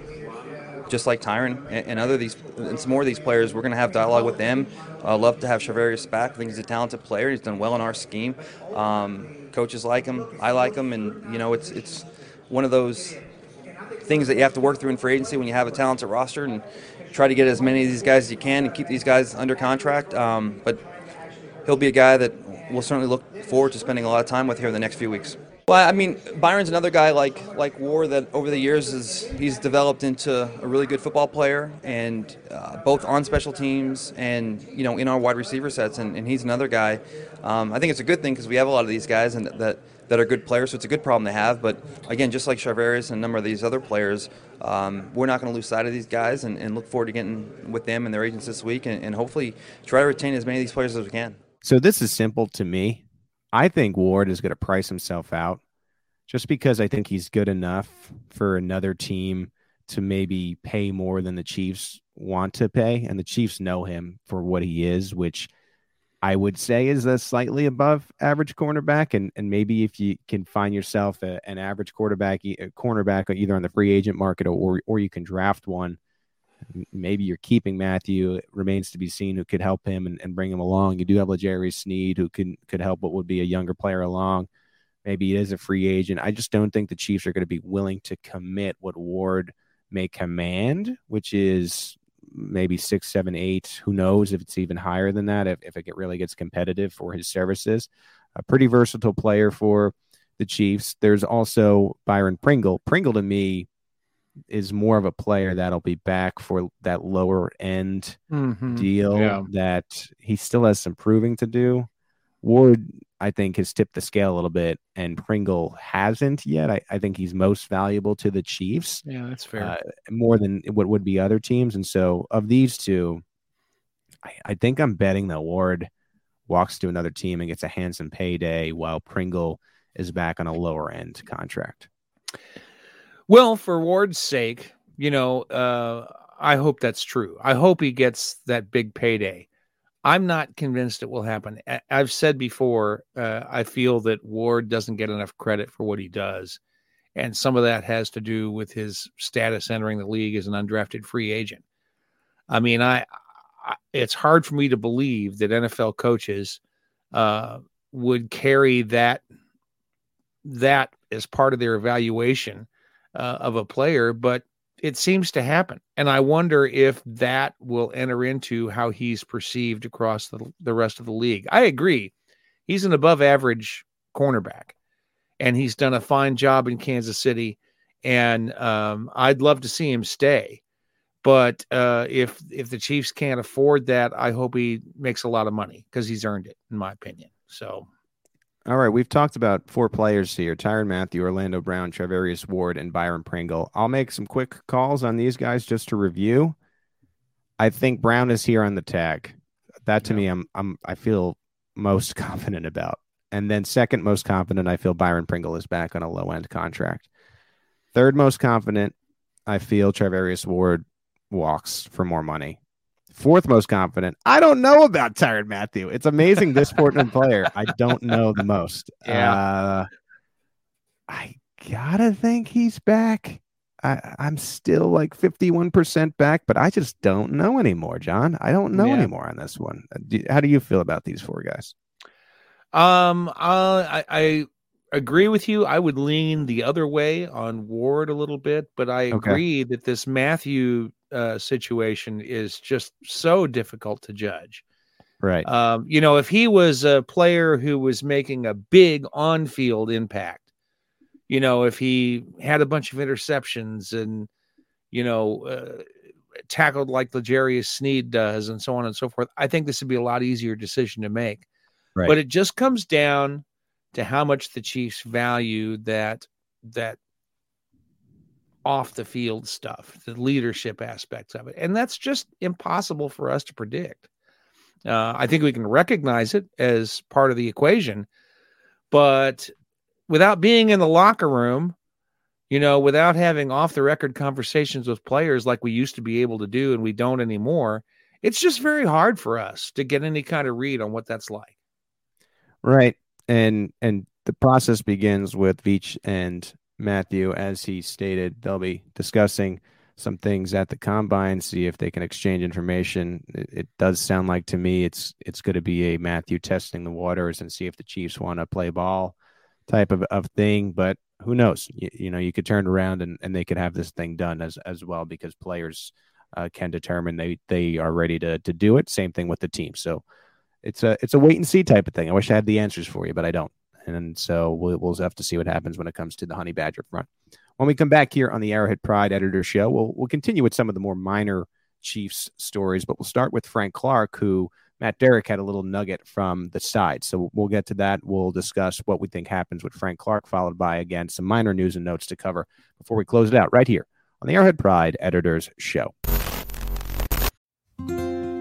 just like Tyrann and, and other these and some more of these players, we're going to have dialogue with them. I uh, love to have Charvarius back. I think he's a talented player. He's done well in our scheme. Um, coaches like him. I like him, and you know it's it's one of those things that you have to work through in free agency when you have a talented roster, and try to get as many of these guys as you can and keep these guys under contract. Um, but he'll be a guy that we'll certainly look forward to spending a lot of time with here in the next few weeks. Well, I mean, Byron's another guy like like Ward that over the years is he's developed into a really good football player, and uh, both on special teams and, you know, in our wide receiver sets, and, and he's another guy. Um, I think it's a good thing because we have a lot of these guys and that that are good players, so it's a good problem to have. But again, just like Charvarius and a number of these other players, um, we're not going to lose sight of these guys, and, and look forward to getting with them and their agents this week, and, and hopefully try to retain as many of these players as we can. So this is simple to me. I think Ward is going to price himself out just because I think he's good enough for another team to maybe pay more than the Chiefs want to pay. And the Chiefs know him for what he is, which I would say is a slightly above average cornerback. And, and maybe if you can find yourself a, an average quarterback, a cornerback either on the free agent market or, or you can draft one, maybe you're keeping Matthew. It remains to be seen who could help him and, and bring him along. You do have L'Jarius Sneed, who can, could help what would be a younger player along. Maybe he is a free agent. I just don't think the Chiefs are going to be willing to commit what Ward may command, which is maybe six, seven, eight. Who knows if it's even higher than that, if, if it really gets competitive for his services. A pretty versatile player for the Chiefs. There's also Byron Pringle. Pringle, to me, is more of a player that'll be back for that lower end mm-hmm. deal yeah. that he still has some proving to do. Ward I think, has tipped the scale a little bit, and Pringle hasn't yet. I, I think he's most valuable to the Chiefs. Yeah, that's fair. Uh, more than what would be other teams. And so of these two, I, I think I'm betting that Ward walks to another team and gets a handsome payday while Pringle is back on a lower end contract. Well, for Ward's sake, you know, uh, I hope that's true. I hope he gets that big payday. I'm not convinced it will happen. I've said before, uh, I feel that Ward doesn't get enough credit for what he does. And some of that has to do with his status entering the league as an undrafted free agent. I mean, I, I it's hard for me to believe that N F L coaches uh, would carry that, that as part of their evaluation uh, of a player, but it seems to happen. And I wonder if that will enter into how he's perceived across the, the rest of the league. I agree. He's an above average cornerback, and he's done a fine job in Kansas City. And um, I'd love to see him stay. But uh, if, if the Chiefs can't afford that, I hope he makes a lot of money, because he's earned it, in my opinion. So, all right, we've talked about four players here: Tyrann Mathieu, Orlando Brown, Charvarius Ward, and Byron Pringle. I'll make some quick calls on these guys just to review. I think Brown is here on the tag. That to yeah. me, I'm I'm I feel most confident about. And then second most confident, I feel Byron Pringle is back on a low end contract. Third most confident, I feel Charvarius Ward walks for more money. Fourth most confident, I don't know about Tyrann Mathieu. It's amazing, this Portland player I don't know the most. Yeah. Uh, I gotta think he's back. I, I'm still like fifty-one percent back, but I just don't know anymore, John. I don't know yeah. anymore on this one. Do, how do you feel about these four guys? Um, uh, I, I agree with you. I would lean the other way on Ward a little bit, but I agree okay. that this Mathieu Uh, situation is just so difficult to judge. Right. Um, you know, if he was a player who was making a big on-field impact, you know, if he had a bunch of interceptions and, you know, uh, tackled like L'Jarius Sneed does and so on and so forth, I think this would be a lot easier decision to make. Right. But it just comes down to how much the Chiefs value that, that off the field stuff, the leadership aspects of it. And that's just impossible for us to predict. Uh, I think we can recognize it as part of the equation, but without being in the locker room, you know, without having off the record conversations with players like we used to be able to do, and we don't anymore, it's just very hard for us to get any kind of read on what that's like. Right. And, and the process begins with Veach and Mathieu. As he stated, they'll be discussing some things at the Combine, see if they can exchange information. It, it does sound like to me it's it's going to be a Mathieu testing the waters and see if the Chiefs want to play ball type of, of thing. But who knows? You, you know, you could turn around and, and they could have this thing done as as well, because players uh, can determine they, they are ready to to do it. Same thing with the team. So it's a it's a wait and see type of thing. I wish I had the answers for you, but I don't. And so we'll, we'll have to see what happens when it comes to the Honey Badger front. When we come back here on the Arrowhead Pride Editor Show, we'll, we'll continue with some of the more minor Chiefs stories, but we'll start with Frank Clark, who Matt Derrick had a little nugget from the side. So we'll get to that. We'll discuss what we think happens with Frank Clark, followed by, again, some minor news and notes to cover before we close it out right here on the Arrowhead Pride Editor's Show.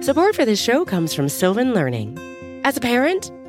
Support for this show comes from Sylvan Learning. As a parent,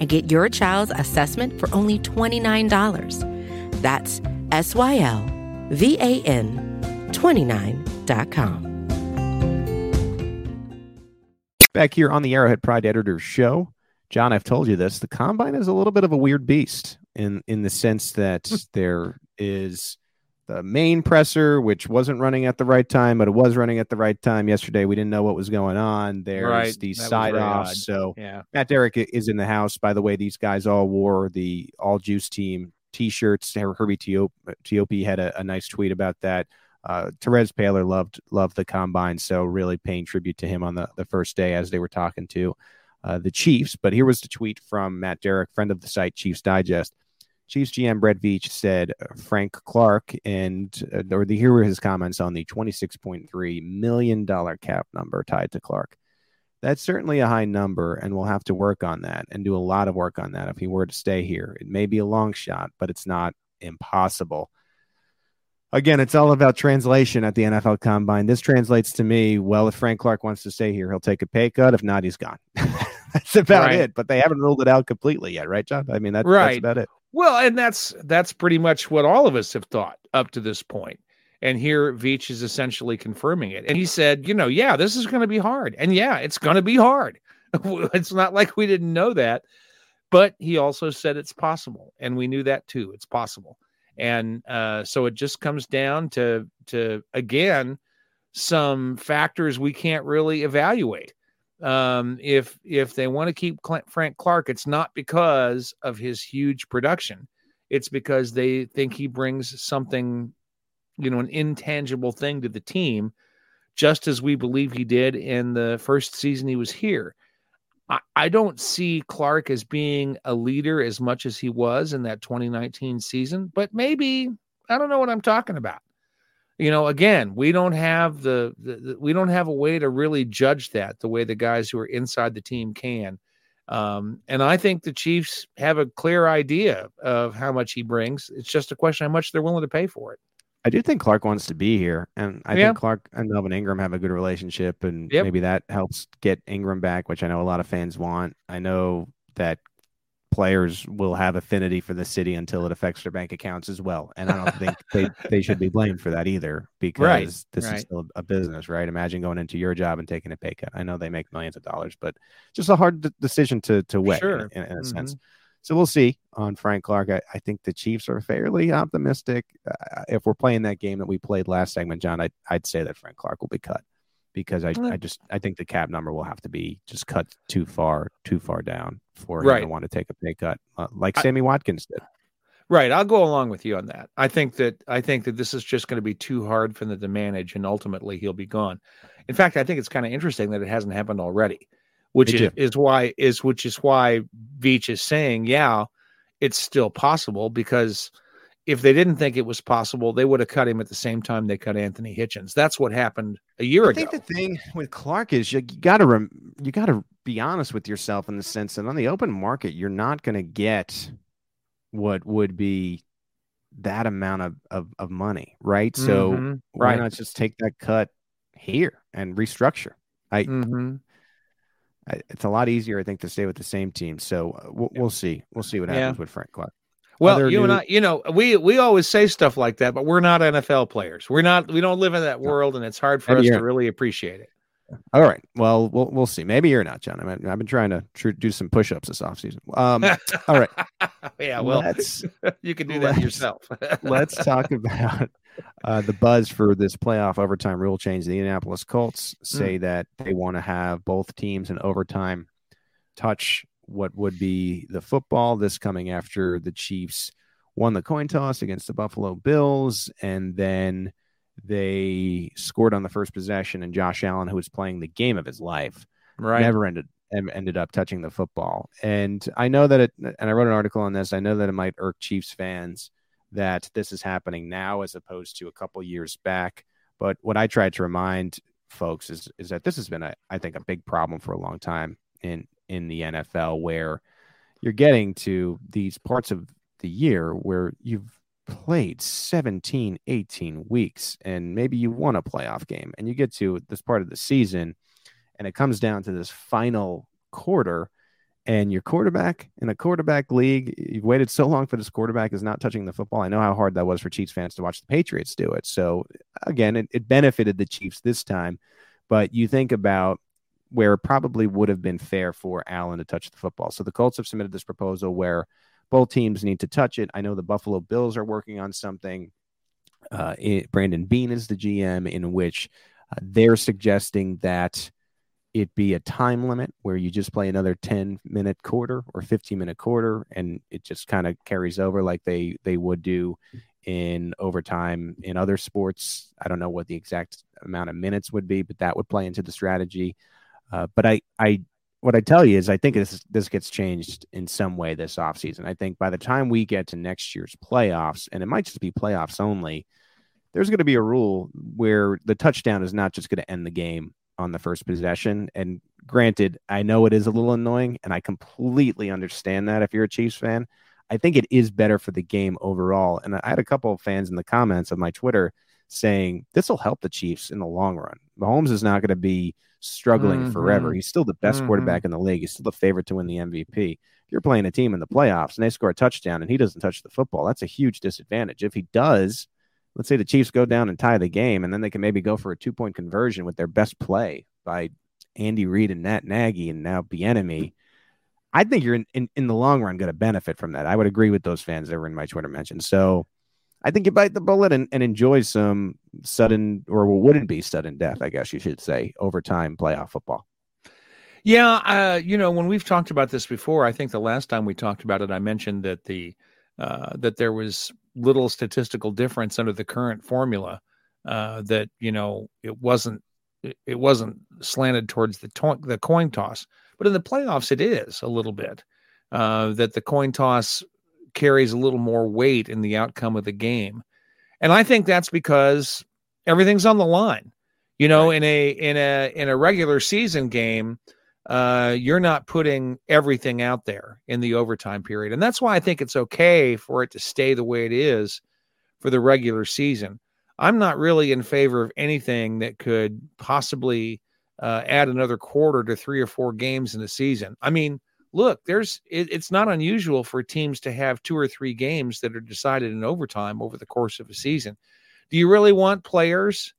and get your child's assessment for only twenty-nine dollars. That's S Y L V A N twenty-nine dot com. Back here on the Arrowhead Pride Editor Show. John, I've told you this. The Combine is a little bit of a weird beast in, in the sense that there is the main presser, which wasn't running at the right time, but it was running at the right time yesterday. We didn't know what was going on. There's right. the that side off. So yeah. Matt Derrick is in the house. By the way, these guys all wore the All Juice Team T-shirts. Herbie T O P had a, a nice tweet about that. Uh, Therese Paylor loved loved the Combine, so really paying tribute to him on the, the first day as they were talking to uh, the Chiefs. But here was the tweet from Matt Derrick, friend of the site Chiefs Digest. Chiefs G M Brett Veach said uh, Frank Clark, and uh, or the, here were his comments on the twenty-six point three million dollars cap number tied to Clark. That's certainly a high number, and we'll have to work on that and do a lot of work on that if he were to stay here. It may be a long shot, but it's not impossible. Again, it's all about translation at the N F L Combine. This translates to me, well, if Frank Clark wants to stay here, he'll take a pay cut. If not, he's gone. That's about right. it. But they haven't ruled it out completely yet, right, John? I mean, that's, right. that's about it. Well, and that's that's pretty much what all of us have thought up to this point. And here, Veach is essentially confirming it. And he said, you know, yeah, this is going to be hard. And yeah, it's going to be hard. It's not like we didn't know that. But he also said it's possible. And we knew that, too. It's possible. And uh, so it just comes down to, to again, some factors we can't really evaluate. Um, if if they want to keep Cl- Frank Clark, it's not because of his huge production. It's because they think he brings something, you know, an intangible thing to the team, just as we believe he did in the first season he was here. I, I don't see Clark as being a leader as much as he was in that twenty nineteen season, but maybe, I don't know what I'm talking about. You know, again, we don't have the, the, the we don't have a way to really judge that the way the guys who are inside the team can. Um, and I think the Chiefs have a clear idea of how much he brings. It's just a question of how much they're willing to pay for it. I do think Clark wants to be here, and I yeah. think Clark and Melvin Ingram have a good relationship, and yep. maybe that helps get Ingram back, which I know a lot of fans want. I know that players will have affinity for the city until it affects their bank accounts as well, and I don't think they, they should be blamed for that either, because right. this right. is still a business, right? Imagine going into your job and taking a pay cut. I know they make millions of dollars, but just a hard d- decision to, to weigh sure. in, in a mm-hmm. sense. So we'll see on Frank Clark. I, I think the Chiefs are fairly optimistic. Uh, if we're playing that game that we played last segment, John, I'd, I'd say that Frank Clark will be cut, because I, I just I think the cap number will have to be just cut too far, too far down for right. him to want to take a pay cut, uh, like Sammy I, Watkins did. Right. I'll go along with you on that. I think that I think that this is just going to be too hard for them to manage, and ultimately he'll be gone. In fact, I think it's kind of interesting that it hasn't happened already. Which is, is why is which is why Veach is saying, yeah, it's still possible, because if they didn't think it was possible, they would have cut him at the same time they cut Anthony Hitchens. That's what happened a year ago. I think the thing with Clark is you got to rem- you got to be honest with yourself in the sense that on the open market, you're not going to get what would be that amount of of, of money, right? Mm-hmm. So why right. not just take that cut here and restructure? I. Mm-hmm. It's a lot easier, I think, to stay with the same team. So we'll, we'll see. We'll see what happens yeah. with Frank Clark. Well, Other you new... and I, you know, we, we always say stuff like that, but we're not N F L players. We're not. We don't live in that world, and it's hard for Maybe us to really appreciate it. All right. Well, we'll we'll see. Maybe you're not, John. I mean, I've been trying to tr- do some push-ups this offseason. Um, all right. yeah. Well, let's, you can do that yourself. Let's talk about uh, the buzz for this playoff overtime rule change. The Indianapolis Colts say mm. that they want to have both teams in overtime touch what would be the football. This coming after the Chiefs won the coin toss against the Buffalo Bills, and then they scored on the first possession, and Josh Allen, who was playing the game of his life, right. never ended ended up touching the football. And I know that it, and I wrote an article on this, I know that it might irk Chiefs fans that this is happening now as opposed to a couple years back. But what I tried to remind folks is is that this has been, a, I think, a big problem for a long time in, in the N F L, where you're getting to these parts of the year where you've played seventeen, eighteen weeks, and maybe you won a playoff game, and you get to this part of the season and it comes down to this final quarter, and your quarterback in a quarterback league, you've waited so long for this quarterback is not touching the football. I know how hard that was for Chiefs fans to watch the Patriots do it. So again, it, it benefited the Chiefs this time, but you think about where it probably would have been fair for Allen to touch the football. So the Colts have submitted this proposal where both teams need to touch it. I know the Buffalo Bills are working on something. Uh, it, Brandon Beane is the G M, in which uh, they're suggesting that it be a time limit where you just play another ten minute quarter or fifteen minute quarter. And it just kind of carries over like they, they would do in overtime in other sports. I don't know what the exact amount of minutes would be, but that would play into the strategy. Uh, but I, I, what I tell you is I think this, this gets changed in some way this offseason. I think by the time we get to next year's playoffs, and it might just be playoffs only, there's going to be a rule where the touchdown is not just going to end the game on the first possession. And granted, I know it is a little annoying, and I completely understand that if you're a Chiefs fan. I think it is better for the game overall. And I had a couple of fans in the comments of my Twitter saying this will help the Chiefs in the long run. Mahomes is not going to be struggling mm-hmm. forever. He's still the best mm-hmm. quarterback in the league. He's still the favorite to win the M V P. If you're playing a team in the playoffs and they score a touchdown and he doesn't touch the football, that's a huge disadvantage. If he does, let's say the Chiefs go down and tie the game, and then they can maybe go for a two-point conversion with their best play by Andy Reid and Matt Nagy and now Bieniemy. I think you're, in, in, in the long run, going to benefit from that. I would agree with those fans that were in my Twitter mention. So I think you bite the bullet and, and enjoy some sudden, or wouldn't be sudden death, I guess you should say, overtime playoff football. Yeah, uh, you know, when we've talked about this before, I think the last time we talked about it, I mentioned that the uh, that there was little statistical difference under the current formula, uh, that, you know, it wasn't it wasn't slanted towards the to- the coin toss, but in the playoffs it is a little bit, uh, that the coin toss carries a little more weight in the outcome of the game, and I think that's because everything's on the line. You know, right. in a in a in a regular season game, uh, you're not putting everything out there in the overtime period. And that's why I think it's okay for it to stay the way it is for the regular season. I'm not really in favor of anything that could possibly uh, add another quarter to three or four games in the season. I mean, look, there's, it, it's not unusual for teams to have two or three games that are decided in overtime over the course of a season. Do you really want players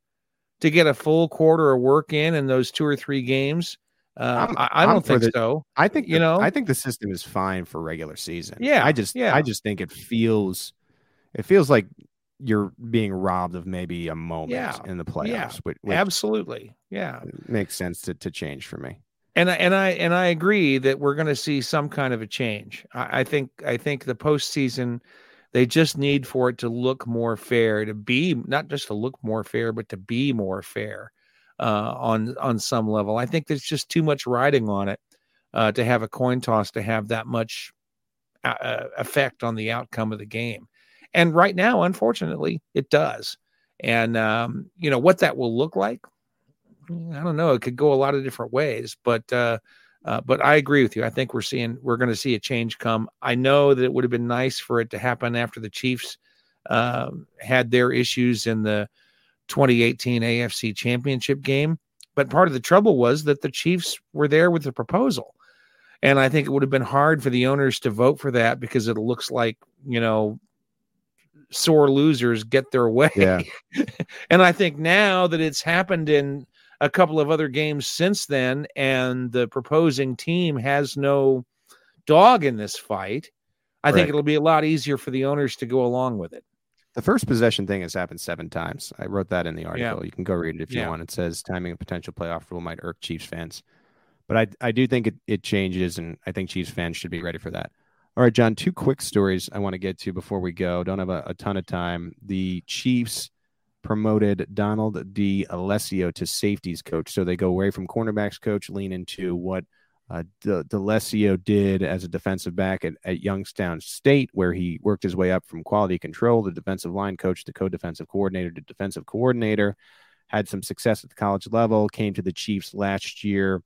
to get a full quarter of work in, in those two or three games? Uh, I'm, I, I don't I'm think the, so. I think you the, know. I think the system is fine for regular season. Yeah, I just, yeah. I just think it feels, it feels like you're being robbed of maybe a moment yeah. in the playoffs. Yeah, which, which absolutely. Yeah, makes sense to to change for me. And I, and I and I agree that we're going to see some kind of a change. I, I think I think the postseason, they just need for it to look more fair, to be not just to look more fair, but to be more fair. Uh, on on some level, I think there's just too much riding on it uh, to have a coin toss to have that much uh, effect on the outcome of the game. And right now, unfortunately, it does. And um, you know what that will look like, I don't know. It could go a lot of different ways. But uh, uh, but I agree with you. I think we're seeing we're going to see a change come. I know that it would have been nice for it to happen after the Chiefs uh, had their issues in the twenty eighteen A F C championship game. But part of the trouble was that the Chiefs were there with the proposal. And I think it would have been hard for the owners to vote for that because it looks like, you know, sore losers get their way. Yeah. And I think now that it's happened in a couple of other games since then, and the proposing team has no dog in this fight, I right. think it'll be a lot easier for the owners to go along with it. The first possession thing has happened seven times. I wrote that in the article. Yeah. You can go read it if you yeah. want. It says timing of potential playoff rule might irk Chiefs fans. But I I do think it, it changes, and I think Chiefs fans should be ready for that. All right, John, two quick stories I want to get to before we go. Don't have a, a ton of time. The Chiefs promoted Donald D'Alessio to safeties coach. So they go away from cornerbacks coach, lean into what Uh, D'Alessio did as a defensive back at, at Youngstown State, where he worked his way up from quality control to defensive line coach to co-defensive coordinator to defensive coordinator, had some success at the college level, came to the Chiefs last year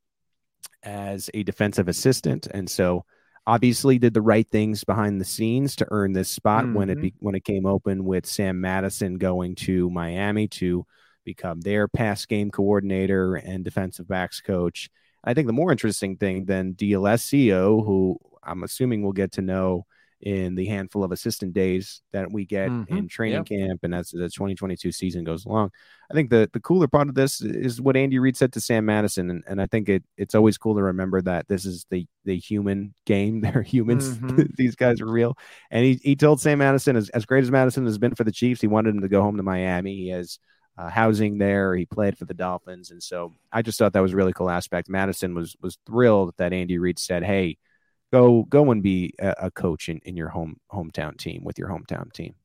as a defensive assistant, and so obviously did the right things behind the scenes to earn this spot mm-hmm. when it be, when it came open with Sam Madison going to Miami to become their pass game coordinator and defensive backs coach. I think the more interesting thing than D'Alessio, who I'm assuming we'll get to know in the handful of assistant days that we get mm-hmm. in training yep. camp and as the twenty twenty-two season goes along. I think the, the cooler part of this is what Andy Reid said to Sam Madison. And, and I think it it's always cool to remember that this is the, the human game. They're humans. Mm-hmm. These guys are real. And he, he told Sam Madison, as, as great as Madison has been for the Chiefs, he wanted him to go home to Miami. He has uh, housing there. He played for the Dolphins. And so I just thought that was a really cool aspect. Madison was, was thrilled that Andy Reid said, hey, Go go and be a coach in, in your home hometown team with your hometown team.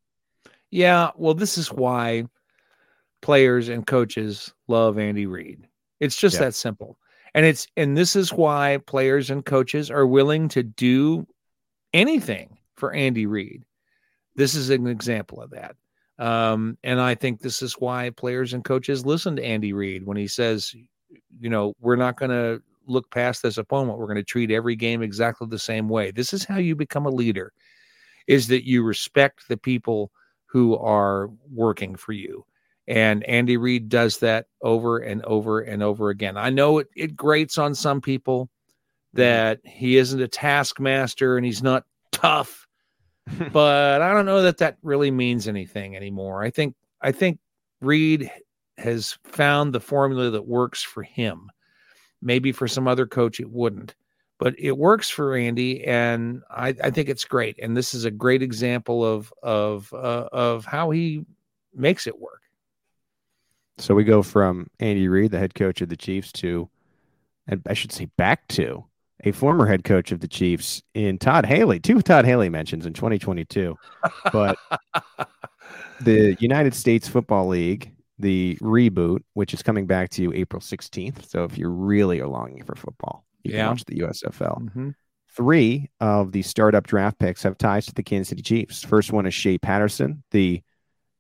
Yeah, well, this is why players and coaches love Andy Reid. It's just yeah. that simple. And it's and this is why players and coaches are willing to do anything for Andy Reid. This is an example of that. Um, and I think this is why players and coaches listen to Andy Reid when he says, you know, we're not going to look past this opponent. We're going to treat every game exactly the same way. This is how you become a leader, is that you respect the people who are working for you. And Andy Reid does that over and over and over again. I know it, it grates on some people that he isn't a taskmaster and he's not tough, but I don't know that that really means anything anymore. I think, I think Reid has found the formula that works for him. Maybe for some other coach, it wouldn't, but it works for Andy. And I, I think it's great. And this is a great example of, of, uh, of how he makes it work. So we go from Andy Reid, the head coach of the Chiefs, to, and I should say back to a former head coach of the Chiefs in Todd Haley, two Todd Haley mentions in twenty twenty-two, but the United States Football League, the reboot, which is coming back to you April sixteenth. So if you really are longing for football, you yeah. can watch the U S F L. Mm-hmm. Three of the startup draft picks have ties to the Kansas City Chiefs. First one is Shea Patterson, the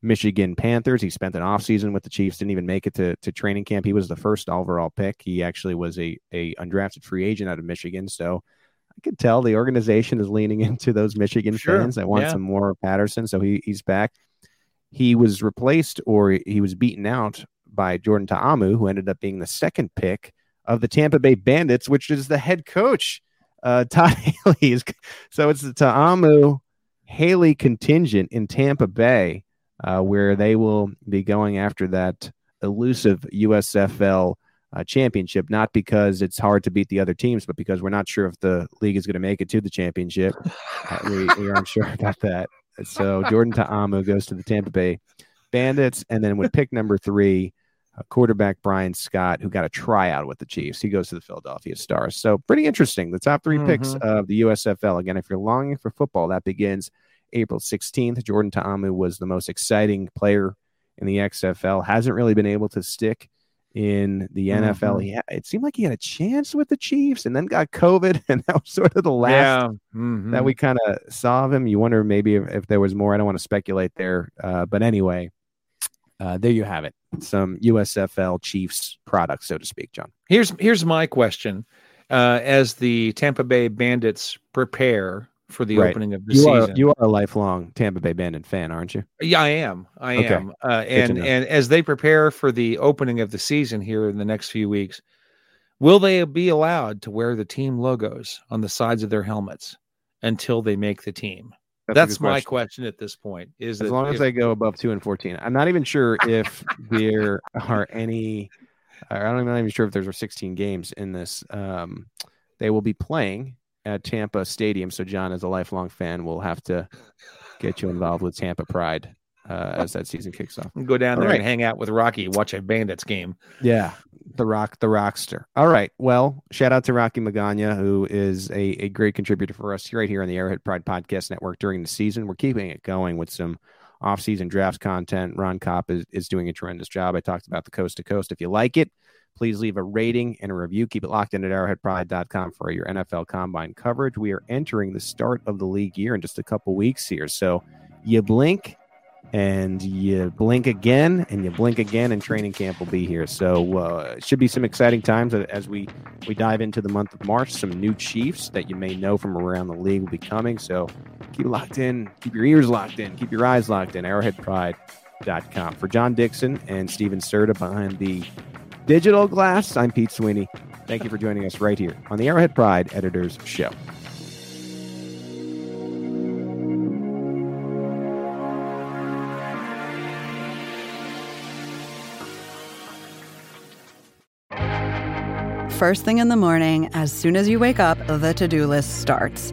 Michigan Panthers. He spent an offseason with the Chiefs, didn't even make it to, to training camp. He was the first overall pick. He actually was a, a undrafted free agent out of Michigan. So I could tell the organization is leaning into those Michigan sure. fans that want yeah. some more of Patterson. So he he's back. He was replaced, or he was beaten out by Jordan Ta'amu, who ended up being the second pick of the Tampa Bay Bandits, which is the head coach, uh, Todd Haley. So it's the Ta'amu Haley contingent in Tampa Bay, uh, where they will be going after that elusive U S F L uh, championship, not because it's hard to beat the other teams, but because we're not sure if the league is going to make it to the championship. Uh, we, we aren't sure about that. So Jordan Ta'amu goes to the Tampa Bay Bandits. And then with pick number three, uh, quarterback Brian Scott, who got a tryout with the Chiefs, he goes to the Philadelphia Stars. So pretty interesting. The top three mm-hmm. picks of the U S F L. Again, if you're longing for football, that begins April sixteenth. Jordan Ta'amu was the most exciting player in the X F L. Hasn't really been able to stick in the mm-hmm. N F L. He had, it seemed like he had a chance with the Chiefs and then got COVID, and that was sort of the last yeah. mm-hmm. that we kind of saw of him. You wonder maybe if, if there was more. I don't want to speculate there. Uh, but anyway, uh, there you have it. Some U S F L Chiefs products, so to speak, John. Here's, here's my question. Uh, as the Tampa Bay Bandits prepare for the right. opening of the you season. Are, you are a lifelong Tampa Bay Bandit fan, aren't you? Yeah, I am. I okay. am. Uh, and, and as they prepare for the opening of the season here in the next few weeks, will they be allowed to wear the team logos on the sides of their helmets until they make the team? That's, That's my question. question at this point. Is As that long if, as they go above two and fourteen. I'm not even sure if there are any, or I'm not even sure if there's sixteen games in this. Um, they will be playing at Tampa Stadium. So John, as a lifelong fan, will have to get you involved with Tampa Pride uh, as that season kicks off. Go down All there right. and hang out with Rocky, watch a Bandits game. Yeah. The rock, the rockster. All right. Well, shout out to Rocky Magana, who is a, a great contributor for us right here on the Arrowhead Pride Podcast Network during the season. We're keeping it going with some off-season drafts content. Ron Kopp is, is doing a tremendous job. I talked about the coast to coast. If you like it, please leave a rating and a review. Keep it locked in at arrowhead pride dot com for your N F L Combine coverage. We are entering the start of the league year in just a couple weeks here. So you blink and you blink again and you blink again, and training camp will be here. So uh, it should be some exciting times as we, we dive into the month of March. Some new Chiefs that you may know from around the league will be coming. So keep it locked in. Keep your ears locked in. Keep your eyes locked in. arrowhead pride dot com. For John Dixon and Steven Serta behind the digital glass, I'm Pete Sweeney. Thank you for joining us right here on the Arrowhead Pride Editor's Show. First thing in the morning, as soon as you wake up, the to-do list starts.